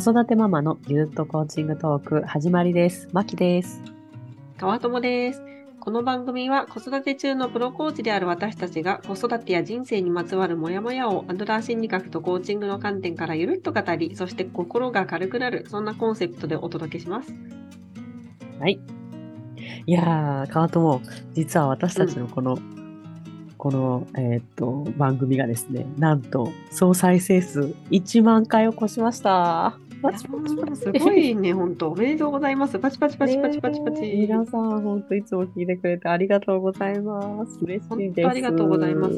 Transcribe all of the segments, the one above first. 子育てママのゆるっとコーチングトーク始まりです。まきです。川友です。この番組は子育て中のプロコーチである私たちが子育てや人生にまつわるモヤモヤをアドラー心理学とコーチングの観点からゆるっと語り、そして心が軽くなる、そんなコンセプトでお届けします。はい。いやー、川友、実は私たちのこの番組がですね、なんと総再生数1万回を越しました。すごいね、本当おめでとうございます。パチパチパチパチパチパチ、皆さん本当いつも聞いてくれてありがとうございます。嬉しいです。本当ありがとうございます。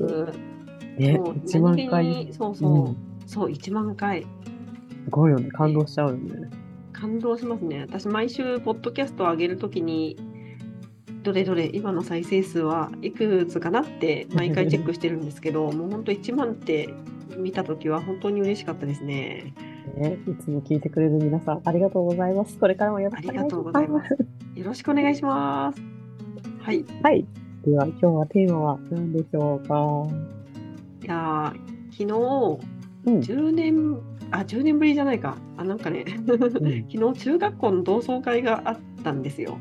ね、1万回そう1万回、すごいよね。感動しちゃうよね。感動しますね。私毎週ポッドキャストを上げるときにどれ今の再生数はいくつかなって毎回チェックしてるんですけどもう本当1万って見たときは本当に嬉しかったですね。いつも聞いてくれる皆さんありがとうございます。これからもよろしくお願いします。よろしくお願いします。はい、はい、では今日はテーマは何でしょうか。いや、昨日、10年ぶりじゃないか、なんかね昨日中学校の同窓会があったんですよ。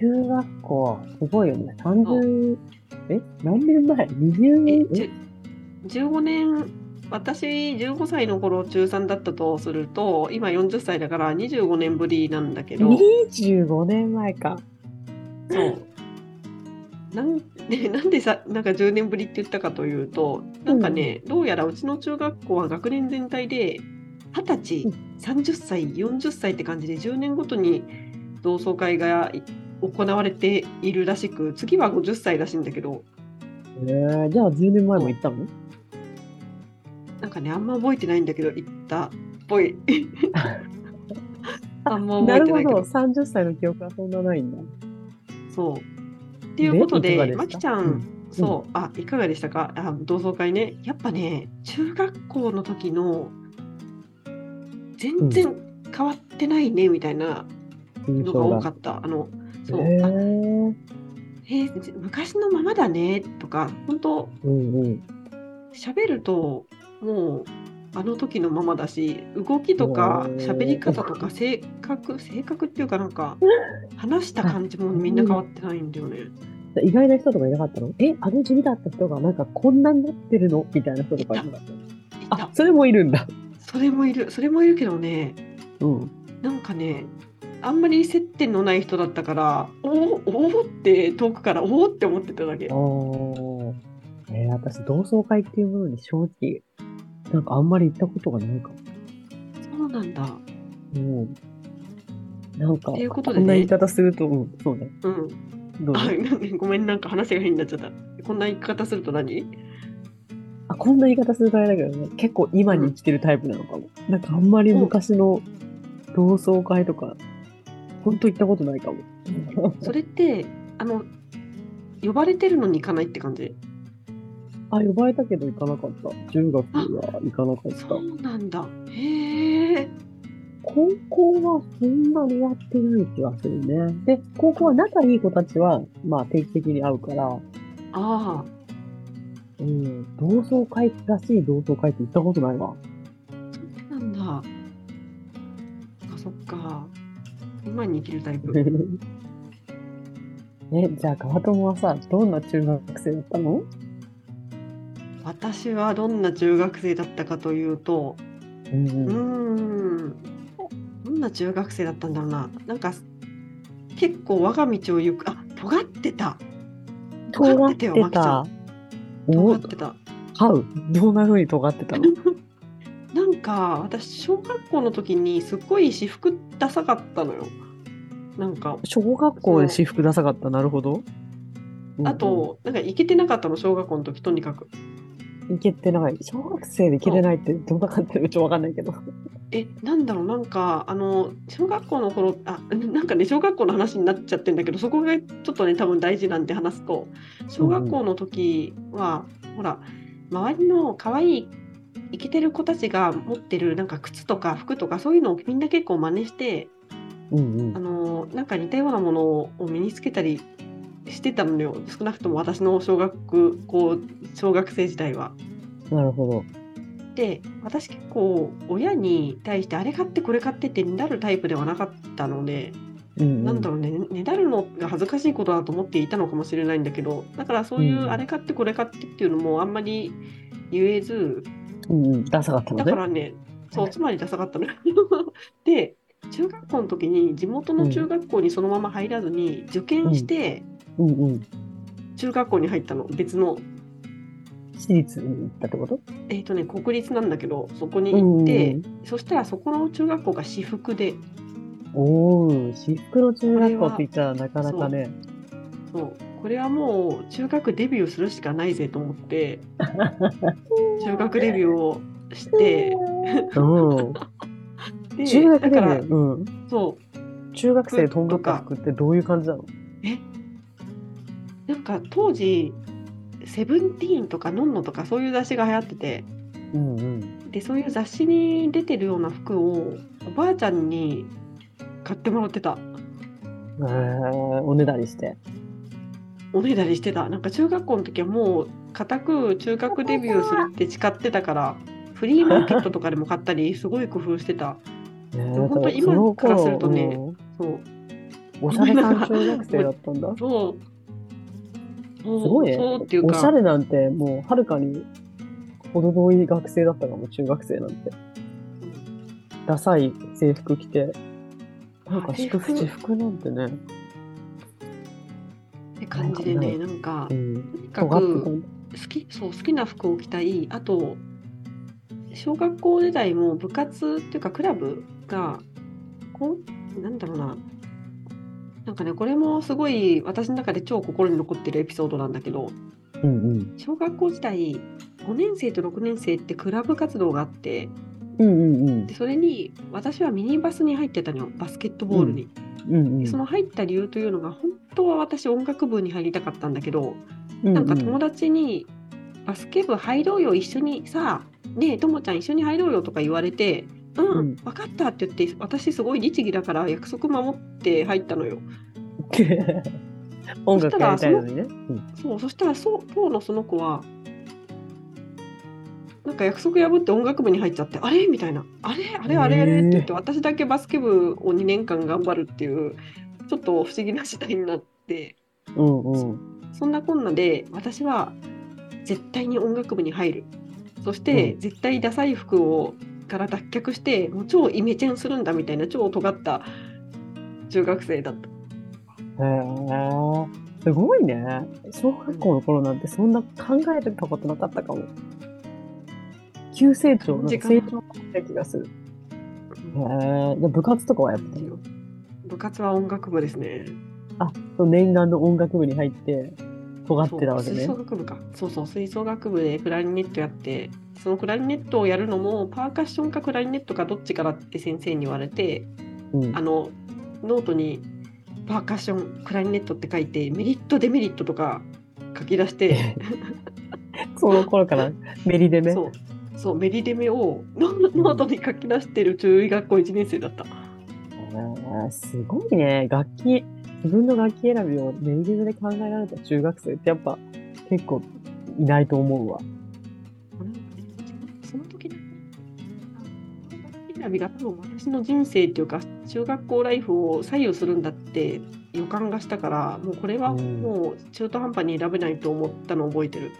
中学校すごいよね。何年前？15年、私15歳の頃中3だったとすると、今40歳だから25年ぶりなんだけど。25年前か。そう。なんでさ、なんか10年ぶりって言ったかというと、なんかね、どうやらうちの中学校は学年全体で20歳、30歳、40歳って感じで10年ごとに同窓会が行われているらしく、次は50歳らしいんだけど。じゃあ10年前も行ったの？なんかね、あんま覚えてないんだけど行ったっぽいあんま覚えてないけど。なるほど、30歳の記憶はそんなないんだ。そうっていうことで、まきちゃん、そう、いかがでしたか？同窓会ね、やっぱね、中学校の時の全然変わってないね、みたいなのが多かった。昔のままだねとか、本当喋るともうあの時のままだし、動きとか喋り方とか性格っていうか、なんか話した感じもみんな変わってないんだよね。意外な人とかいなかったの？あの地味だった人がなんかこんなになってるのみたいな人とかいなかった？それもいるんだ。それもいるけどね、なんかね、あんまり接点のない人だったから、おおって遠くからおおって思ってただけ。私同窓会っていうものに正直なんかあんまり行ったことがないかも。そうなんだ。なんかいうことで、ね、こんな言い方すると、そうね。どうぞ。ごめん、なんか話が変になっちゃった。こんな言い方すると何？こんな言い方するとあれだけどね。結構今に生きてるタイプなのかも。なんかあんまり昔の同窓会とか、本当行ったことないかも。それって呼ばれてるのに行かないって感じ？呼ばれたけど行かなかった。中学は行かなかった。そうなんだ。へえ。高校はそんなにやってない気がするね。で、高校は仲いい子たちは、定期的に会うから。同窓会らしい同窓会って行ったことないわ。そうなんだ。そっか、今に生きるタイプじゃあ川友はさ、どんな中学生だったの？私はどんな中学生だったかというと、どんな中学生だったんだろうな。なんか結構我が道を行く。尖ってた。尖ってたよマキちゃん。どんな風に尖ってたの？なんか私小学校の時にすっごい私服ダサかったのよ。なんか小学校で私服ダサかった。なるほど。あとなんかイケてなかったの、小学校の時。とにかくいけてない。小学生でいけれないってどんな感じで、ちょっと分かんないけど。なんだろう、なんか小学校の頃、なんかね、小学校の話になっちゃってんだけど、そこがちょっとね、多分大事なんで話すと、小学校の時は、ほら、周りの可愛いイケてる子たちが持ってるなんか靴とか服とか、そういうのをみんな結構真似して、なんか似たようなものを身につけたりしてたのよ。少なくとも私の小学生時代は。なるほど。で、私結構親に対してあれ買ってこれ買ってってねだるタイプではなかったので、なんだろうね、ねだるのが恥ずかしいことだと思っていたのかもしれないんだけど、だからそういうあれ買ってこれ買ってっていうのもあんまり言えず、ダサかったのね。だからね、そうつまりダサかったの。で、中学校の時に地元の中学校にそのまま入らずに受験して、中学校に入ったの、別の。私立に行ったってこと？国立なんだけど、そこに行って、そしたらそこの中学校が私服で。おー、私服の中学校って言ったらなかなかね。そう、これはもう中学デビューするしかないぜと思って、中学デビューをして、で中学だから、そう中学生飛んどった服ってどういう感じなの？なんか当時セブンティーンとかノンノとかそういう雑誌が流行ってて、でそういう雑誌に出てるような服をおばあちゃんに買ってもらってた。おねだりして。おねだりしてた。なんか中学校の時はもう固く中学デビューするって誓ってたから、フリーマーケットとかでも買ったり、すごい工夫してた。でも本当今からするとね、そう。おしゃれな小学生だったんだ。そう。すごいね。そうっていうか、おしゃれなんてもうはるかに程遠い学生だったかも。中学生なんてダサい制服着て、なんか私服なんてねって感じでね、なんかとにかく好きな服を着たい。あと小学校時代も部活っていうかクラブがなんだろうな、なんかね、これもすごい私の中で超心に残ってるエピソードなんだけど、小学校時代5年生と6年生ってクラブ活動があって、でそれに私はミニバスに入ってたのよ、バスケットボールに。その入った理由というのが、本当は私音楽部に入りたかったんだけど、なんか友達にバスケ部入ろうよ、一緒にさあ、ねえともちゃん一緒に入ろうよとか言われて、分かったって言って、私すごい律儀だから約束守って入ったのよ。音楽やりたいのにね。そしたら当のその子はなんか約束破って音楽部に入っちゃって、あれみたいな、あれって言って、私だけバスケ部を2年間頑張るっていうちょっと不思議な事態になって、そんなこんなで私は絶対に音楽部に入る、そして絶対ダサい服をから脱却して、もう超イメチェンするんだみたいな超尖った中学生だった。すごいね。小学校の頃なんてそんな考えてたことなかったかも。急成長の成長した気がする。部活とかはやってたの？部活は音楽部ですね。あ、念願の音楽部に入って尖ってたわけね。吹奏楽部でクラリネットやって、そのクラリネットをやるのもパーカッションかクラリネットかどっちからって先生に言われて、ノートにパーカッションクラリネットって書いて、メリットデメリットとか書き出してその頃からメリデメそうメリデメをノートに書き出してる中学校1年生だった。すごいね。自分の楽器選びをメリデメで考えられた中学生ってやっぱ結構いないと思うわ。その時選びが多分私の人生っていうか中学校ライフを左右するんだって予感がしたから、もうこれはもう中途半端に選べないと思ったのを覚えてる。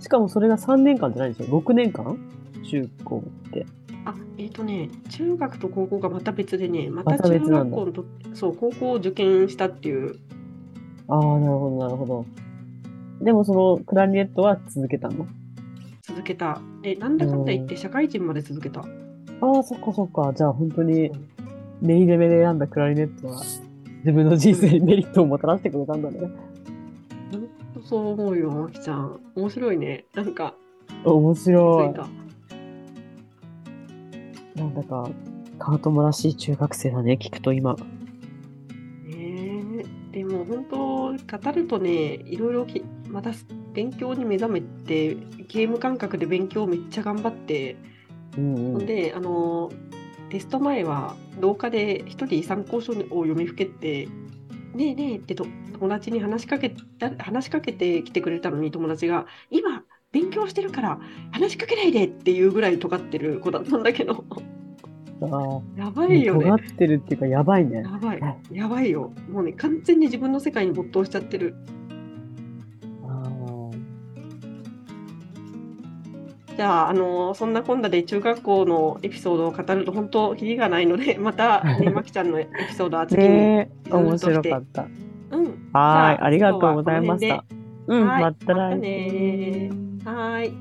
しかもそれが3年間じゃないでしょ。6年間中高って。中学と高校がまた別でね、また中学校と、そう、高校を受験したっていう。なるほど。でもそのクラリネットは続けたの？続けた。で、なんだかんだ言って社会人まで続けた。そっか。じゃあ本当にメリデメで選んだクラリネットは自分の人生にメリットをもたらしてくれたんだね。本当そう思うよ、まきちゃん。面白いね。なんか。面白い。なんだか川友らしい中学生だね、聞くと今。でも本当語るとね、いろいろまた勉強に目覚めて、ゲーム感覚で勉強をめっちゃ頑張って、でテスト前は廊下で一人参考書を読みふけって、ねえねえって友達に話しかけてきてくれたのに、友達が今勉強してるから話しかけないでっていうぐらい尖ってる子だったんだけどやばいよね。尖ってるっていうかやばいね。やばいよ。もうね、完全に自分の世界に没頭しちゃってる。じゃあ、そんなこんなで中学校のエピソードを語ると本当キリがないので、また、ね、まきちゃんのエピソードは次に面白かった。うん。はい、ありがとうございました。うん、またね。はい。